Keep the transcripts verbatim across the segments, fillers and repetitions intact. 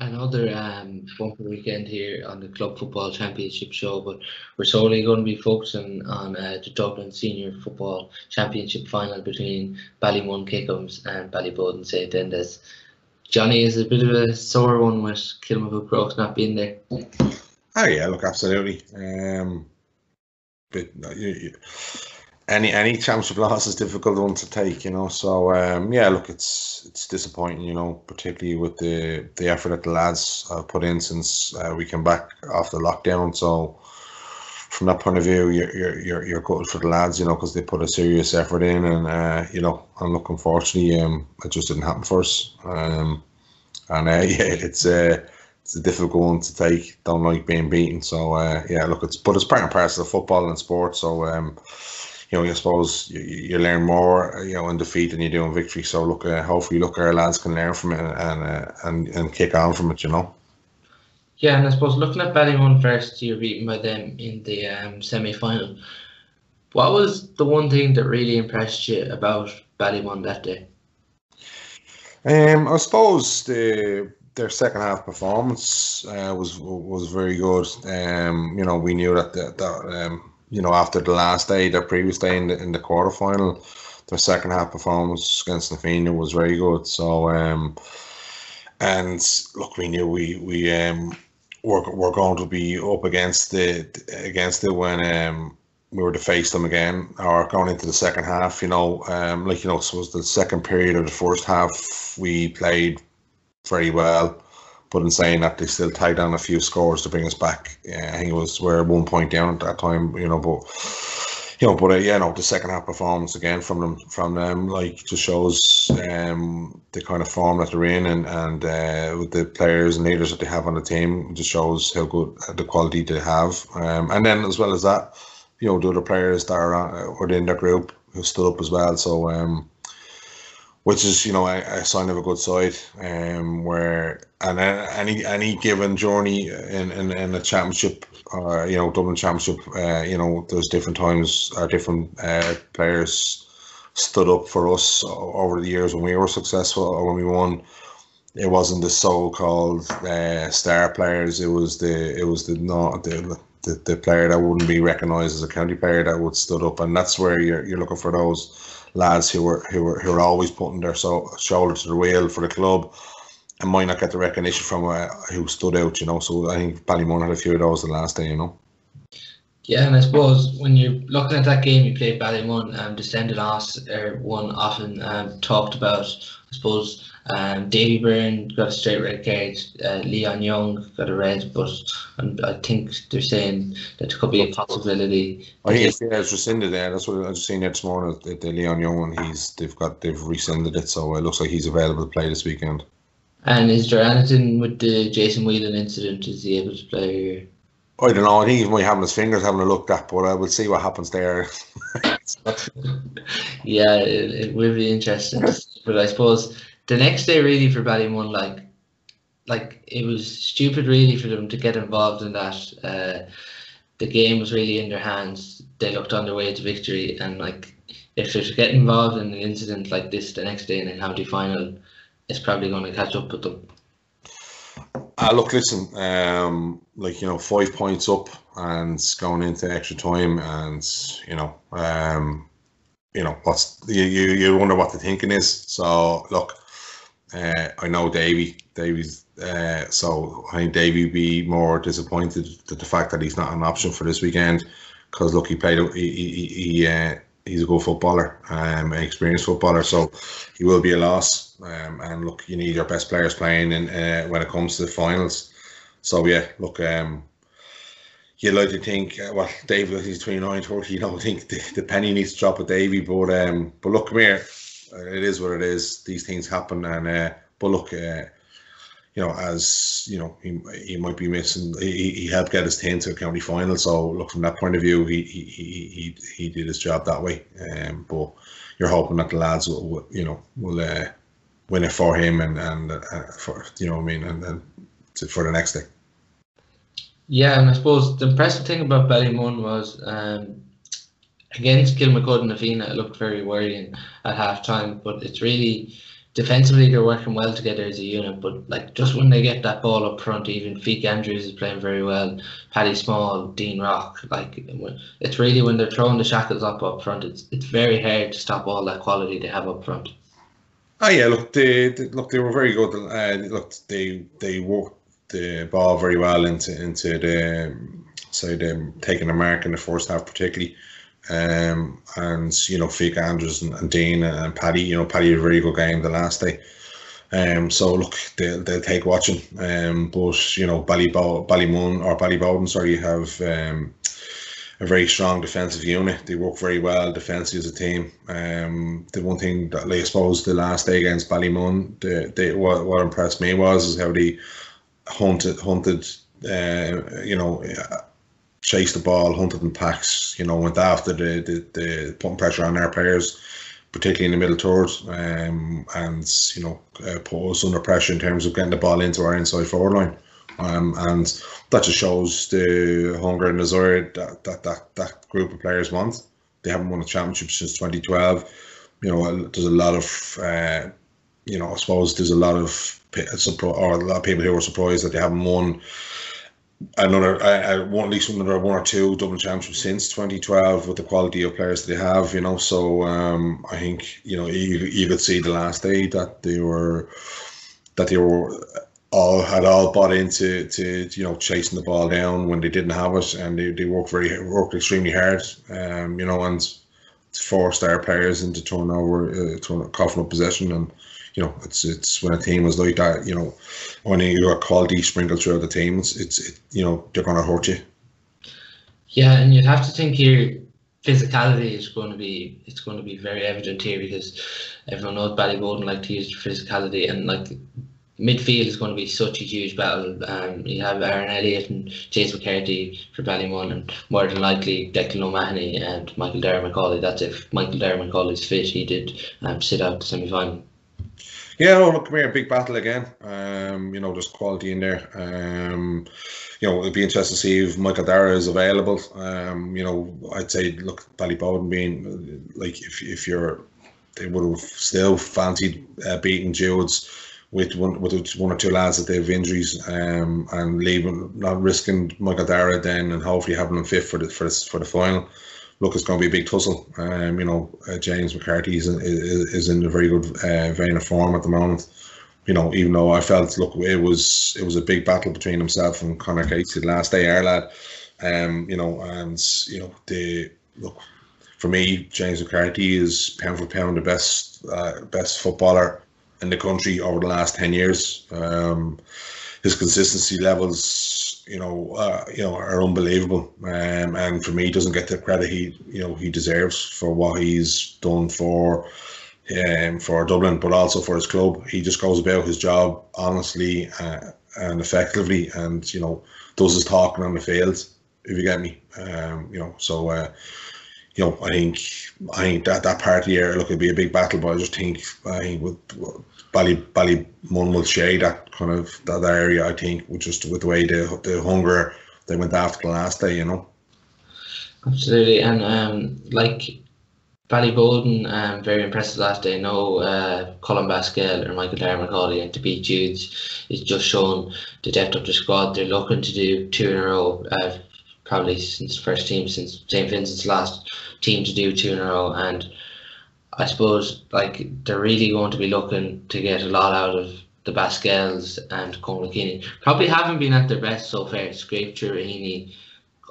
another um, bumper weekend here on the Club Football Championship show, but we're solely going to be focusing on uh, the Dublin Senior Football Championship final between Ballymun Kickhams and Ballyboden St Enda's. Johnny, is a bit of a sore one with Kilmacud Crokes not being there. Oh yeah, look, absolutely. Um, but no, you, you, any any championship loss is a difficult one to take, you know. So um, yeah, look, it's it's disappointing, you know, particularly with the the effort that the lads have put in since uh, we came back after lockdown. So from that point of view, you're you're you're, you're gutted for the lads, you know, because they put a serious effort in, and uh, you know, and look, unfortunately, um, it just didn't happen for us. Um, and uh, yeah, it's a uh, it's a difficult one to take. Don't like being beaten. So uh, yeah, look, it's but it's part and parcel of football and sport. So. Um, You know, I suppose you, you learn more, you know, in defeat than you do in victory. So look, uh, hopefully, look, our lads can learn from it and and, uh, and and kick on from it, you know. Yeah, and I suppose looking at Ballymun first, you were beaten by them in the um, semi-final. What was the one thing that really impressed you about Ballymun that day? Um, I suppose the. Their second half performance uh, was was very good. Um, you know, we knew that the, that um, you know, after the last day, their previous day in the in the quarterfinal, their second half performance against Nafina was very good. So um, and look, we knew we we um were were going to be up against the against it when um we were to face them again, or going into the second half. You know, um, like you know, so it was the second period of the first half we played very well, but in saying that, they still tied down a few scores to bring us back. Yeah, I think it was we're one point down at that time, you know. But you know, but uh, yeah, no, the second half performance again from them, from them, like just shows um, the kind of form that they're in, and and uh, with the players and leaders that they have on the team, just shows how good the quality they have. Um, and then as well as that, you know, the other players that are within their group who stood up as well. So. Um, Which is, you know, a, a sign of a good side. Um, where and any any given journey in in, in a championship, uh, you know, Dublin Championship, uh, you know, there's different times, uh, different uh, players stood up for us over the years when we were successful or when we won. It wasn't the so-called uh, star players. It was the it was the not the, the the player that wouldn't be recognised as a county player that would stood up, and that's where you're you're looking for those lads who were who were who were always putting their so, shoulder to the wheel for the club, and might not get the recognition from uh, who stood out, you know. So I think Ballymun had a few of those the last day, you know. Yeah, and I suppose when you're looking at that game, you played Ballymun, and um, the send and offs are one often um, talked about. I suppose um, Davy Byrne got a straight red card, uh, Leon Young got a red, but and I think they're saying that there could be a possibility. I think it's, yeah, it's rescinded there. That's what I just seen there this morning. The, the Leon Young one, he's they've got they've rescinded it, so it looks like he's available to play this weekend. And is there anything with the Jason Whelan incident? Is he able to play? I don't know. I think he might have his fingers having a look at, but I uh, will see what happens there. Yeah, it, it will be interesting. But I suppose the next day, really, for Ballymun, like, like it was stupid, really, for them to get involved in that. Uh, the game was really in their hands. They looked on their way to victory, and like, if they get involved in an incident like this the next day in a county final, it's probably going to catch up with them. Uh, look, listen, um, like, you know, five points up and going into extra time, and, you know, um, you know, what's you, you, you wonder what the thinking is. So, look, uh, I know Davy, Davy's, uh, so I think Davy would be more disappointed at the fact that he's not an option for this weekend, because, look, he played, he, he, he uh, he's a good footballer, um, an experienced footballer, so he will be a loss. Um, and look, you need your best players playing in, uh, when it comes to the finals. So yeah, look, um, you'd like to think, uh, well, Davy, he's twenty-nine, thirty, you know, I think the, the penny needs to drop with Davy, but um, but look, come here, it is what it is. These things happen, and uh, but look, uh, you know, as you know, he he might be missing. He he helped get his team to a county final, so look, from that point of view, he he he he, he did his job that way. Um, but you're hoping that the lads will, will you know will uh, win it for him, and and uh, for you know what I mean, and, and to, for the next day. Yeah, and I suppose the impressive thing about Ballymun was um, against Kilmacud and Nafina, it looked very worrying at half time, but it's really. defensively they're working well together as a unit, but like just when they get that ball up front, even Fik Andrews is playing very well, Paddy Small, Dean Rock, like it's really when they're throwing the shackles up up front, it's it's very hard to stop all that quality they have up front. Oh yeah, look, they, they look they were very good. Uh, look, they they worked the ball very well into into the side, um, taking the mark in the first half particularly. Um, and you know, Fik Andrews and, and Dean and Paddy, you know, Paddy had a very good game the last day. Um, so look, they'll, they'll take watching. Um, but you know, Ballybo Ballymun or Ballyboden, sorry, you have um, a very strong defensive unit. They work very well defensively as a team. Um, the one thing that like, I suppose the last day against Ballymun, the, the, what, what impressed me was is how they hunted, hunted, uh, you know. Chased the ball, hunted in packs, you know, went after the, the, the putting pressure on our players, particularly in the middle third, um, and, you know, uh, put us under pressure in terms of getting the ball into our inside forward line. Um, and that just shows the hunger and desire that that, that that group of players want. They haven't won a championship since twenty twelve. You know, there's a lot of, uh, you know, I suppose there's a lot of, or a lot of people who were surprised that they haven't won another, uh, one, at least another one or two Dublin championships since twenty twelve with the quality of players that they have, you know. So um, I think, you know, you, you could see the last day that they were that they were all had all bought into to you know chasing the ball down when they didn't have it, and they, they worked very worked extremely hard, um, you know, and forced our players into turnover, uh, turn, coughing up possession. And you know, it's it's when a team is like that, you know, when you got quality sprinkled throughout the team, it's, it's it, you know, they're going to hurt you. Yeah, and you'd have to think here, physicality is going to be, it's going to be very evident here, because everyone knows Ballyboden like to use physicality, and like midfield is going to be such a huge battle. Um, you have Aaron Elliott and James McCarthy for Ballymun, and more than likely Declan O'Mahony and Michael Darragh Macauley. That's if Michael Darragh Macauley's fit. He did um, sit out the semi-final. Yeah, no, look, we're a big battle again. Um, you know, there's quality in there. Um, you know, it'd be interesting to see if Michael Darragh is available. Um, you know, I'd say, look, Ballyboden being like, if if you're, they would have still fancied uh, beating Jude's with one with one or two lads that they have injuries, um, and leaving, not risking Michael Darragh then, and hopefully having him fit for the for the, for the final. Look, it's going to be a big tussle. Um, you know, uh, James McCarthy is in, is, is in a very good uh, vein of form at the moment. You know, even though I felt, look, it was it was a big battle between himself and Conor Casey the last day, our lad. Um, you know, and you know, the look for me, James McCarthy is pound for pound the best uh, best footballer in the country over the last ten years. Um, his consistency levels, you know, uh, you know, are unbelievable, um, and for me, doesn't get the credit he, you know, he deserves for what he's done for, um, for Dublin, but also for his club. He just goes about his job honestly uh, and effectively, and you know, does his talking on the field. If you get me, um, you know, so uh, you know, I think I think that that part of the year, look, it'd be a big battle, but I just think I think with. with Bally Ballymun will share that kind of that area, I think, which just with the way the the hunger they went after the last day, you know. Absolutely, and um, like Ballyboden, um, very impressive last day. No, uh, Colm Basquel or Michael Darragh Macauley, and to beat Jude's is just shown the depth of the squad. They're looking to do two in a row. Uh, probably since first team since St Vincent's last team to do two in a row, and I suppose like they're really going to be looking to get a lot out of the Basquels and Colm McKinney. Probably haven't been at their best so far. Scraped through Rahimi,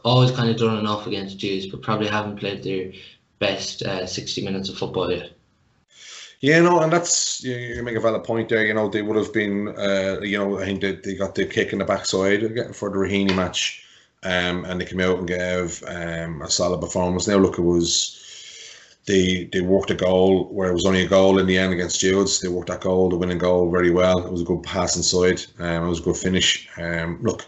always kind of done enough against Jews, but probably haven't played their best uh, sixty minutes of football yet. Yeah, no, and that's, you, you make a valid point there. You know, they would have been, uh, you know, I think they, they got the kick in the backside for the Rahimi match, um, and they came out and gave um, a solid performance. Now look, it was. They, they worked a goal where it was only a goal in the end against Jude's. They worked that goal, the winning goal, very well. It was a good pass inside. Um, it was a good finish. Um, look,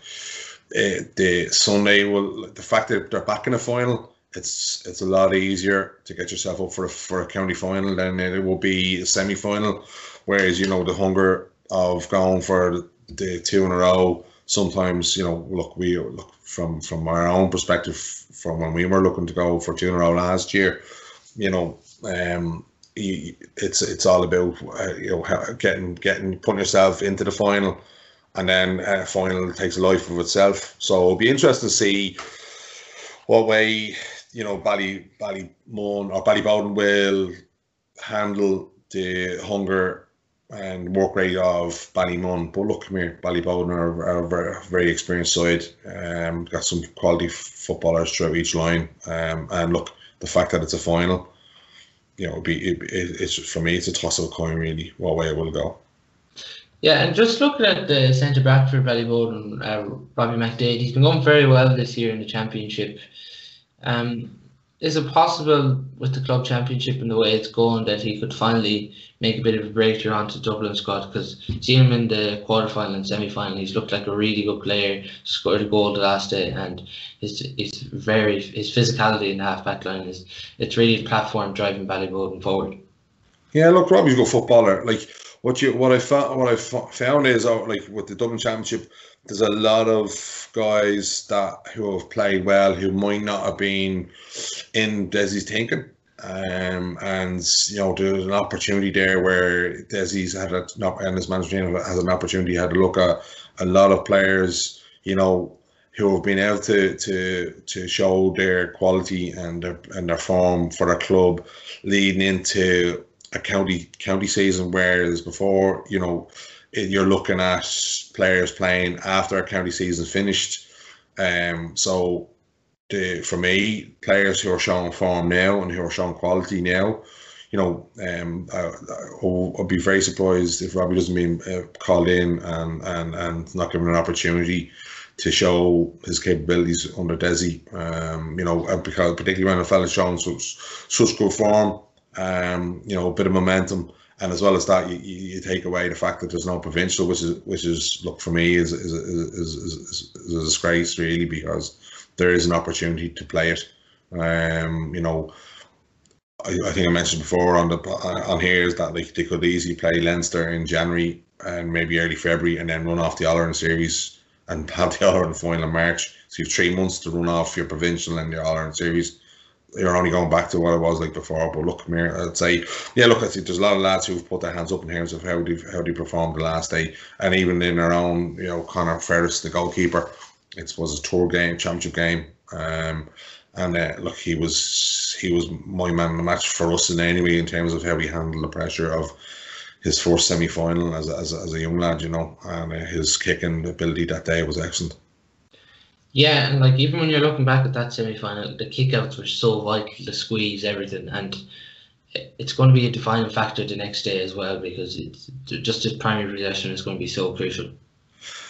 uh, the Sunday, will the fact that they're back in the final, it's it's a lot easier to get yourself up for a, for a county final than it will be a semi-final. Whereas, you know, the hunger of going for the two in a row, sometimes, you know, look, we look from, from our own perspective, from when we were looking to go for two in a row last year, you know, um, you, it's it's all about uh, you know getting getting putting yourself into the final, and then a uh, final takes a life of itself. So it'll be interesting to see what way you know Bally Ballymun or Ballyboden will handle the hunger and work rate of Ballymun. But look, come here, Ballyboden are, are a very, very experienced side. Um, got some quality f footballers throughout each line. Um, and look, the fact that it's a final, you know, it'd be it, it, it's for me, it's a toss of a coin really, what way it will go. Yeah, and just looking at the centre back for Ballyboden, uh, Robbie McDade, he's been going very well this year in the championship. Um. Is it possible with the club championship and the way it's going that he could finally make a bit of a breakthrough onto Dublin squad? Because seeing him in the quarterfinal and semi-final, he's looked like a really good player. Scored a goal the last day, and his his very his physicality in the half-back line is it's really a platform driving Ballyboden forward. Yeah, look, Robbie's a good footballer. Like what you what I found what I found is like with the Dublin championship, there's a lot of guys that who have played well who might not have been in Desi's thinking, um, and you know there's an opportunity there where Desi's had a, and his management has an opportunity had to look at a lot of players you know who have been able to to to show their quality and their and their form for their club leading into a county county season, whereas before you know. You're looking at players playing after a county season finished, um. So, the for me, players who are showing form now and who are showing quality now, you know, um, I, I'll be very surprised if Robbie doesn't be uh, called in and and and not given an opportunity to show his capabilities under Desi, um. You know, because particularly when a fella's showing such such good form, um. You know, a bit of momentum. And as well as that, you, you take away the fact that there's no provincial, which is which is look for me is is is, is, is a disgrace really, because there is an opportunity to play it. Um, you know, I, I think I mentioned before on the on here is that like they could easily play Leinster in January and maybe early February, and then run off the All Ireland series and have the All Ireland final in March. So you've three months to run off your provincial and your All Ireland series. You're only going back to what it was like before, but look, Mir, I'd say, yeah, look, I think there's a lot of lads who've put their hands up in terms of how they how they performed the last day, and even in their own, you know, Connor Ferris, the goalkeeper, it was a tour game, championship game, um, and uh, look, he was he was my man of the match for us in anyway in terms of how he handled the pressure of his first semi-final as as as a young lad, you know, and uh, his kicking ability that day was excellent. Yeah, and like even when you're looking back at that semi-final, the kickouts were so vital to squeeze everything, and it's going to be a defining factor the next day as well, because it's just the primary possession is going to be so crucial.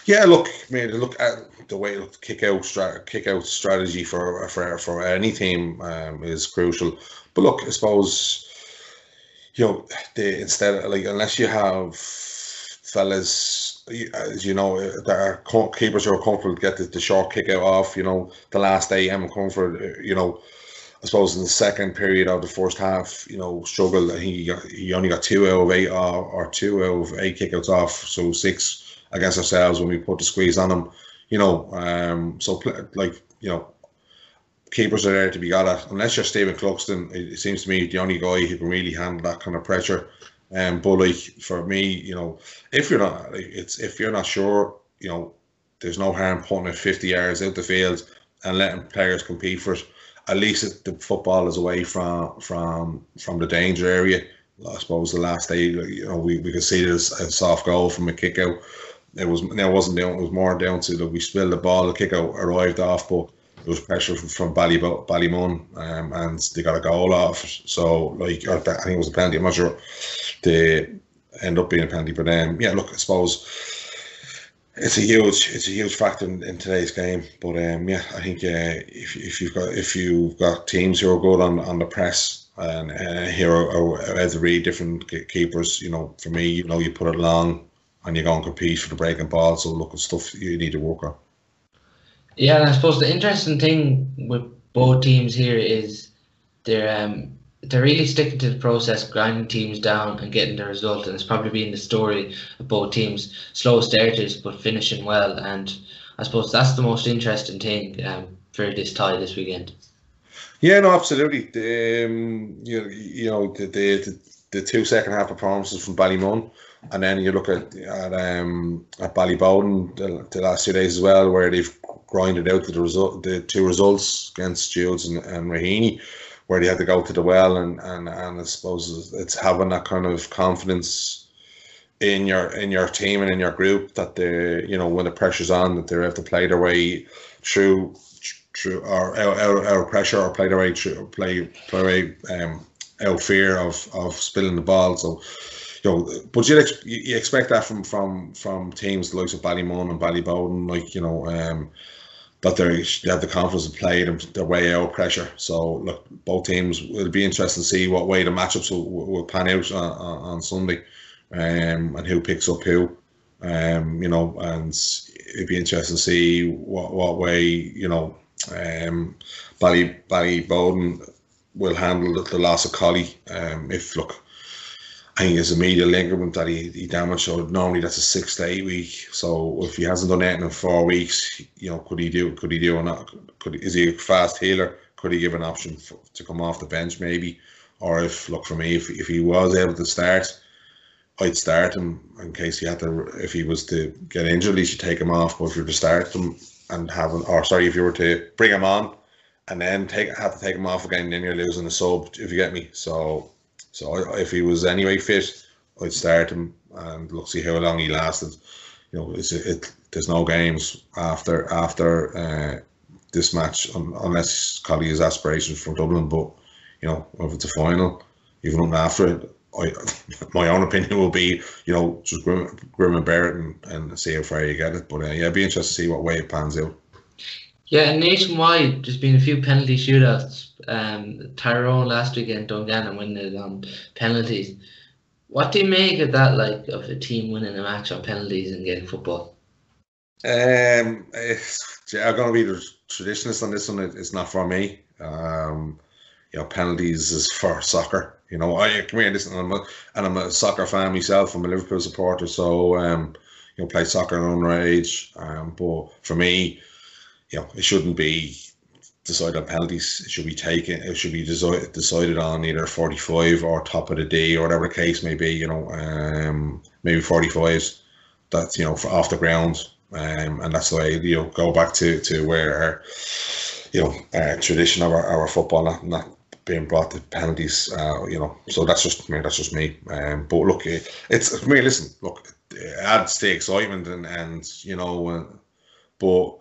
Yeah, look, I mean, look at the way look, kick out strat kick out strategy for for for any team um, is crucial. But look, I suppose you know they instead like unless you have fellas. As you know, there are keepers who are comfortable to get the, the short kick out off, you know, the last day. Emma Comfort, you know, I suppose in the second period of the first half, you know, struggled. I think he, got, he only got two out of eight or, or two out of eight kickouts off, so six against ourselves when we put the squeeze on him, you know. Um, so, like, you know, keepers are there to be got at. Unless you're Stephen Cluxton, it seems to me the only guy who can really handle that kind of pressure. Um, but like for me, you know, if you're not, like, it's if you're not sure, you know, there's no harm putting it fifty yards out the field and letting players compete for it. At least it, the football is away from from from the danger area. I suppose the last day, you know, we we could see this a soft goal from a kick out. It was now wasn't down. It was more down to that we spilled the ball. The kick out arrived off, but it was pressure from, from Bally Ballymun, um, and they got a goal off. So like I think it was a penalty. I'm not sure. They end up being a penalty, but um, yeah, look, I suppose it's a huge, it's a huge factor in, in today's game. But um, yeah, I think uh, if if you've got if you've got teams who are good on on the press and uh, here are, are, are three different keepers, you know, for me, you know, you put it long and you're going to compete for the breaking ball. So look, it's stuff you need to work on. Yeah, and I suppose the interesting thing with both teams here is they're. Um, They're really sticking to the process, grinding teams down and getting the result, and it's probably been the story of both teams. Slow starters, but finishing well, and I suppose that's the most interesting thing um, for this tie this weekend. Yeah, no, absolutely. Um, you, you know, the, the, the, the two second half performances from Ballymun, and then you look at at, um, at Ballyboden the, the last two days as well, where they've grinded out the result, the two results against Jules and, and Rahini, where they had to go to the well, and, and, and I suppose it's having that kind of confidence in your in your team and in your group that they, you know, when the pressure's on, that they're able to play their way through through or out of pressure, or play their way through, play play um out of fear of of spilling the ball. So, you know, but you ex you expect that from from from teams the likes of Ballymun and Ballyboden, like, you know, um that they have the confidence to play them their way out of pressure. So look, both teams, it'll be interesting to see what way the matchups will, will pan out on, on Sunday. Um, and who picks up who, um, you know, and it'd be interesting to see what what way, you know, um, Bally Ballyboden will handle the, the loss of Collie. Um, if look, I think it's a medial ligament that he, he damaged. So normally that's a six to eight week. So if he hasn't done anything in four weeks, you know, could he do? Could he do or not? Could is he a fast healer? Could he give an option for, to come off the bench maybe? Or if look for me, if if he was able to start, I'd start him in case he had to. If he was to get injured, you should take him off. But if you were to start him and have an, or sorry, if you were to bring him on and then take have to take him off again, then you're losing a sub, if you get me. So, so if he was anyway fit, I'd start him and look, see how long he lasted. You know, it's, it there's no games after after uh, this match un, unless Collie has aspirations from Dublin. But you know, if it's a final, even after it. I, my own opinion will be, you know, just grim, grim and bear it and, and see how far you get it. But uh, yeah, it'd be interesting to see what way it pans out. Yeah, and nationwide, there's been a few penalty shootouts. Um, Tyrone last weekend, Dungannon winning it on penalties. What do you make of that, like, of a team winning a match on penalties in Gaelic football? Um, it's, I'm going to be the traditionalist on this one. It's not for me. Um, you know, penalties is for soccer. You know, I come here, listen, and I'm a, and I'm a soccer fan myself. I'm a Liverpool supporter, so um, you know, play soccer at an underage. Um, but for me, you know, it shouldn't be decided on penalties. It should be taken. It should be decided decided on either forty-five or top of the D or whatever the case may be. You know, um, maybe forty-fives. That's, you know, for off the ground, um, and that's the way, you know, go back to to where, you know, uh, tradition of our, our football, not not. being brought to penalties, uh, you know, so that's just me. That's just me. Um, but look, it, it's I mean, listen, look, it adds the excitement and and you know, uh, but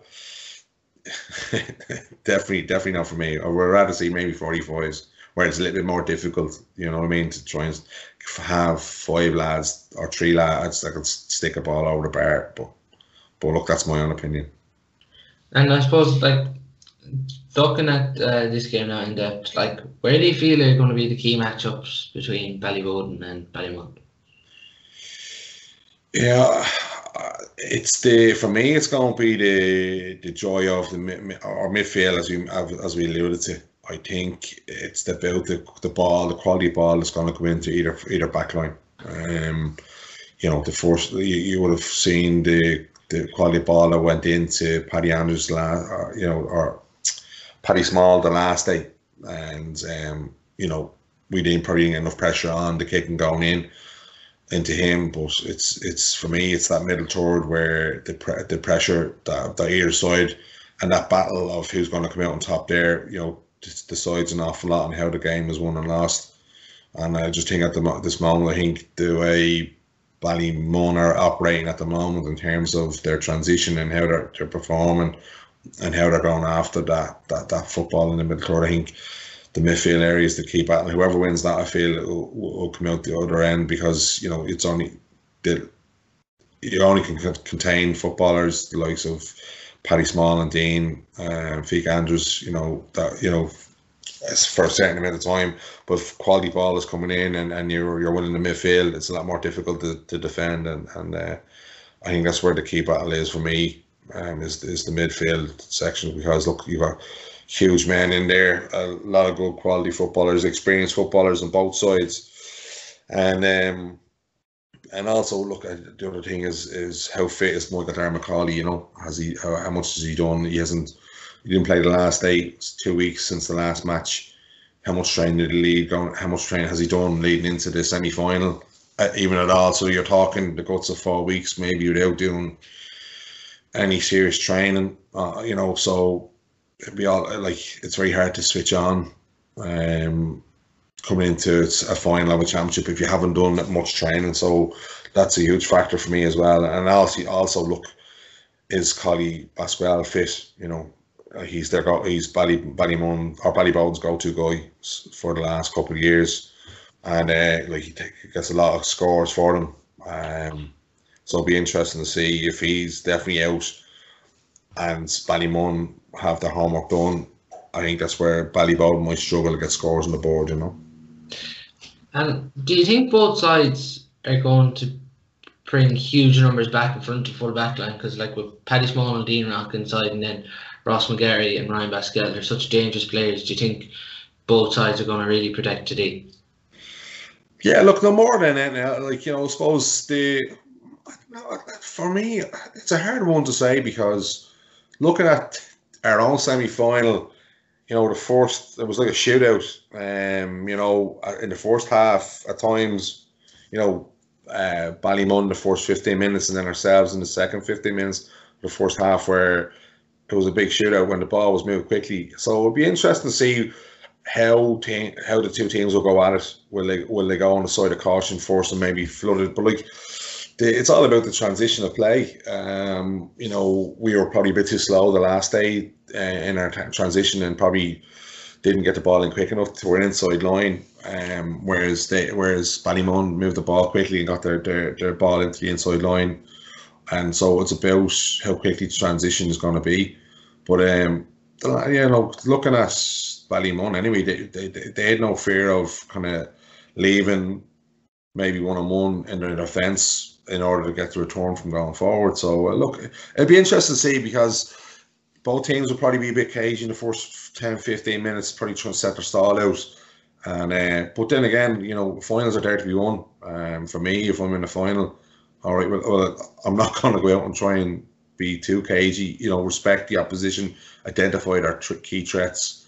definitely, definitely not for me. I would rather see maybe forty-fives, where it's a little bit more difficult. You know what I mean? To try and have five lads or three lads that can stick a ball over the bar. But but look, that's my own opinion. And I suppose, like, looking at uh, this game now in depth, like, where do you feel are going to be the key matchups between Ballyboden and Ballymun? Yeah, it's the for me, it's going to be the the joy of the or midfield, as we as we alluded to. I think it's about the the ball, the quality ball that's going to come into either either back line. Um, you know, the first you, you would have seen the the quality ball that went into Paddy Andrews last, or, you know, or Paddy Small the last day, and um, you know, we didn't probably get enough pressure on the kick and going in into him. But it's it's for me, it's that middle third where the pre the pressure that the either side and that battle of who's going to come out on top there, you know, decides an awful lot on how the game is won and lost. And I just think at the this moment, I think the way Ballymun are operating at the moment in terms of their transition and how they're, they're performing. And how they're going after that that that football in the middle court. I think the midfield area is the key battle. Whoever wins that, I feel, will, will come out the other end, because you know it's only the you only can contain footballers the likes of Paddy Small and Dean, uh, Fik Andrews. You know that you know for a certain amount of time, but if quality ball is coming in and and you're you're winning the midfield, it's a lot more difficult to, to defend, and and uh, I think that's where the key battle is for me. Um, is is the midfield section, because look, you've got huge men in there, a lot of good quality footballers, experienced footballers on both sides, and um, and also look, uh, the other thing is is how fit is Michael Darragh Macauley? You know, has he how, how much has he done? He hasn't, he didn't play the last eight two weeks since the last match. how much training did he lead, how much training has he done leading into the semi-final, uh, even at all. So you're talking the guts of four weeks maybe without doing any serious training, uh, you know, so it'd be all, like, it's very hard to switch on um, coming into a final of a championship if you haven't done much training. So that's a huge factor for me as well. And also, also look, is Colm Basquel fit? You know, he's their go, he's Bally, Ballymun or Ballyboden's go-to guy for the last couple of years, and uh, like he gets a lot of scores for them. Um, so it'll be interesting to see if he's definitely out, and Ballymun have their homework done. I think that's where Ballyboden might struggle to get scores on the board, you know. And do you think both sides are going to bring huge numbers back in front of full back line? Because like with Paddy Small and Dean Rock inside, and then Ross McGarry and Ryan Basquel, they're such dangerous players. Do you think both sides are going to really protect today? Yeah, look, no more than anything. Like, you know, I suppose the, for me, it's a hard one to say, because looking at our own semi-final, you know, the first, it was like a shootout, um, you know, in the first half at times, you know, uh, Ballymun the first fifteen minutes and then ourselves in the second fifteen minutes, the first half where it was a big shootout when the ball was moved quickly. So it'll be interesting to see how te how the two teams will go at it. Will they will they go on the side of caution first and maybe flood it? But like, the, it's all about the transition of play. Um, you know, we were probably a bit too slow the last day uh, in our transition, and probably didn't get the ball in quick enough to an inside line. Um, whereas they whereas Ballymun moved the ball quickly and got their their, their ball into the inside line. And so it's about how quickly the transition is going to be. But, um, you know, looking at Ballymun anyway, they, they, they had no fear of kind of leaving maybe one-on-one in their defence in order to get the return from going forward. So, uh, look, it'd be interesting to see, because both teams will probably be a bit cagey in the first ten, fifteen minutes, probably trying to set their stall out. And uh, but then again, you know, finals are there to be won. Um, for me, if I'm in the final, all right, well, well, I'm not going to go out and try and be too cagey. You know, respect the opposition, identify their key threats,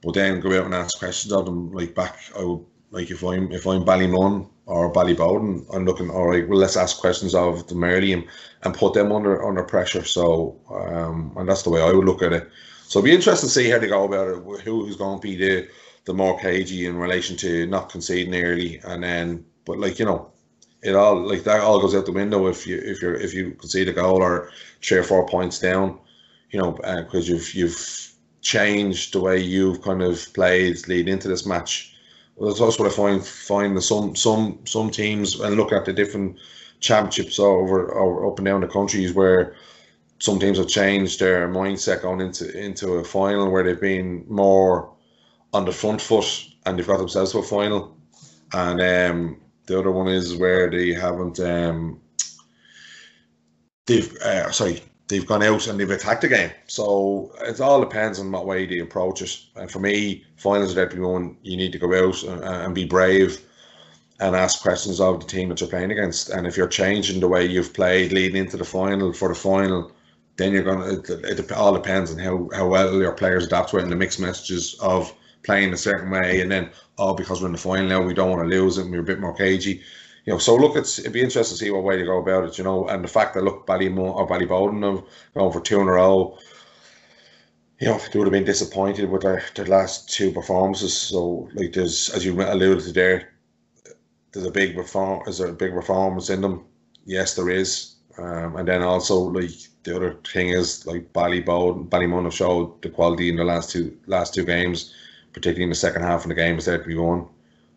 but then go out and ask questions of them. Like back, I would, like if I'm if I'm Ballymun or Ballyboden, I'm looking, all right, well, let's ask questions of them early and, and put them under under pressure. So, um, and that's the way I would look at it. So it'll be interesting to see how they go about it. Who, who's going to be the the more cagey in relation to not conceding early, and then, but like you know. It all like that all goes out the window if you if you're if you concede a goal or three or four points down, you know, because uh, you've you've changed the way you've kind of played leading into this match. Well, that's also what I find find that some some some teams, and look at the different championships over or up and down the countries, where some teams have changed their mindset going into into a final where they've been more on the front foot and they've got themselves to a final, and um. The other one is where they haven't. Um, they've uh, sorry, they've gone out and they've attacked the game. So it all depends on what way they approach it. And for me, finals are everyone. You need to go out and, and be brave, and ask questions of the team that you're playing against. And if you're changing the way you've played leading into the final for the final, then you're gonna. It, it, it all depends on how how well your players adapt to it and the mixed messages of playing a certain way, and then oh, because we're in the final now, we don't want to lose it, and we're a bit more cagey, you know. So look, it's it'd be interesting to see what way to go about it, you know. And the fact that look, Ballymun or Ballyboden have gone for two in a row, you know, they would have been disappointed with their, their last two performances. So like, there's, as you alluded to there, there's a big reform. Is there a big performance in them? Yes, there is. Um, and then also like the other thing is like Ballyboden, Ballymun have showed the quality in the last two last two games. Particularly in the second half of the game, is there to be won.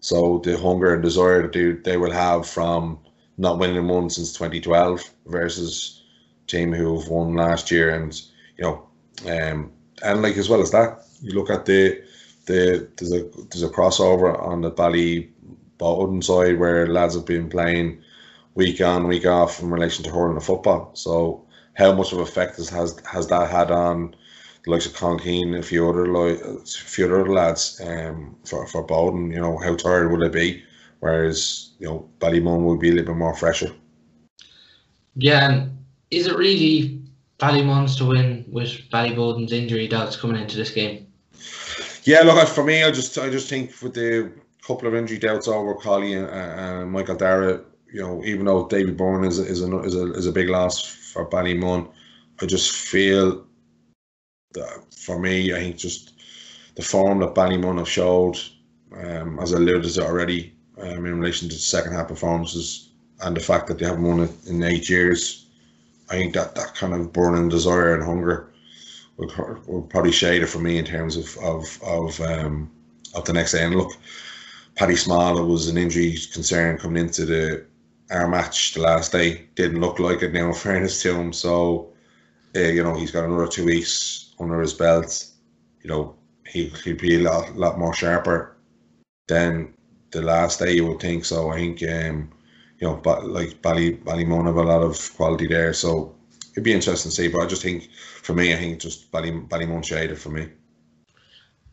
So the hunger and desire that they, they will have from not winning one since twenty twelve versus a team who have won last year, and you know, um, and like as well as that, you look at the the there's a there's a crossover on the Ballyboden side where lads have been playing week on week off in relation to hurling and football. So how much of an effect has has that had on likes of Conn Keane and a few other, like, a few other lads um, for, for Bowden, you know, how tired would it be? Whereas, you know, Ballymun would be a little bit more fresher. Yeah, and is it really Ballymun's to win with Ballyboden's injury that's coming into this game? Yeah, look, for me, I just I just think with the couple of injury doubts over Colley and uh, Michael Darragh, you know, even though Davy Byrne is is a, is a is a big loss for Ballymun, I just feel that for me, I think just the form that Ballymun have showed, um, as I alluded to already, um, in relation to the second half performances and the fact that they haven't won it in eight years, I think that that kind of burning desire and hunger will, will probably shade it for me in terms of of of um of the next end. Look, Paddy Small was an injury concern coming into the our match the last day. Didn't look like it now, in fairness to him. So, uh, you know, he's got another two weeks under his belt. You know, he, he'll be a lot, lot more sharper than the last day, you would think. So I think, um, you know, but like Bally, Ballymun have a lot of quality there. So it'd be interesting to see. But I just think, for me, I think just Bally, Ballymun shaded for me.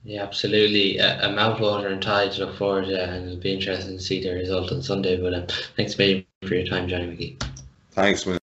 Yeah, absolutely. A, a mouthwatering tie to look forward to, and it'll be interesting to see the result on Sunday. But um, thanks very much for your time, Johnny McGee. Thanks, man.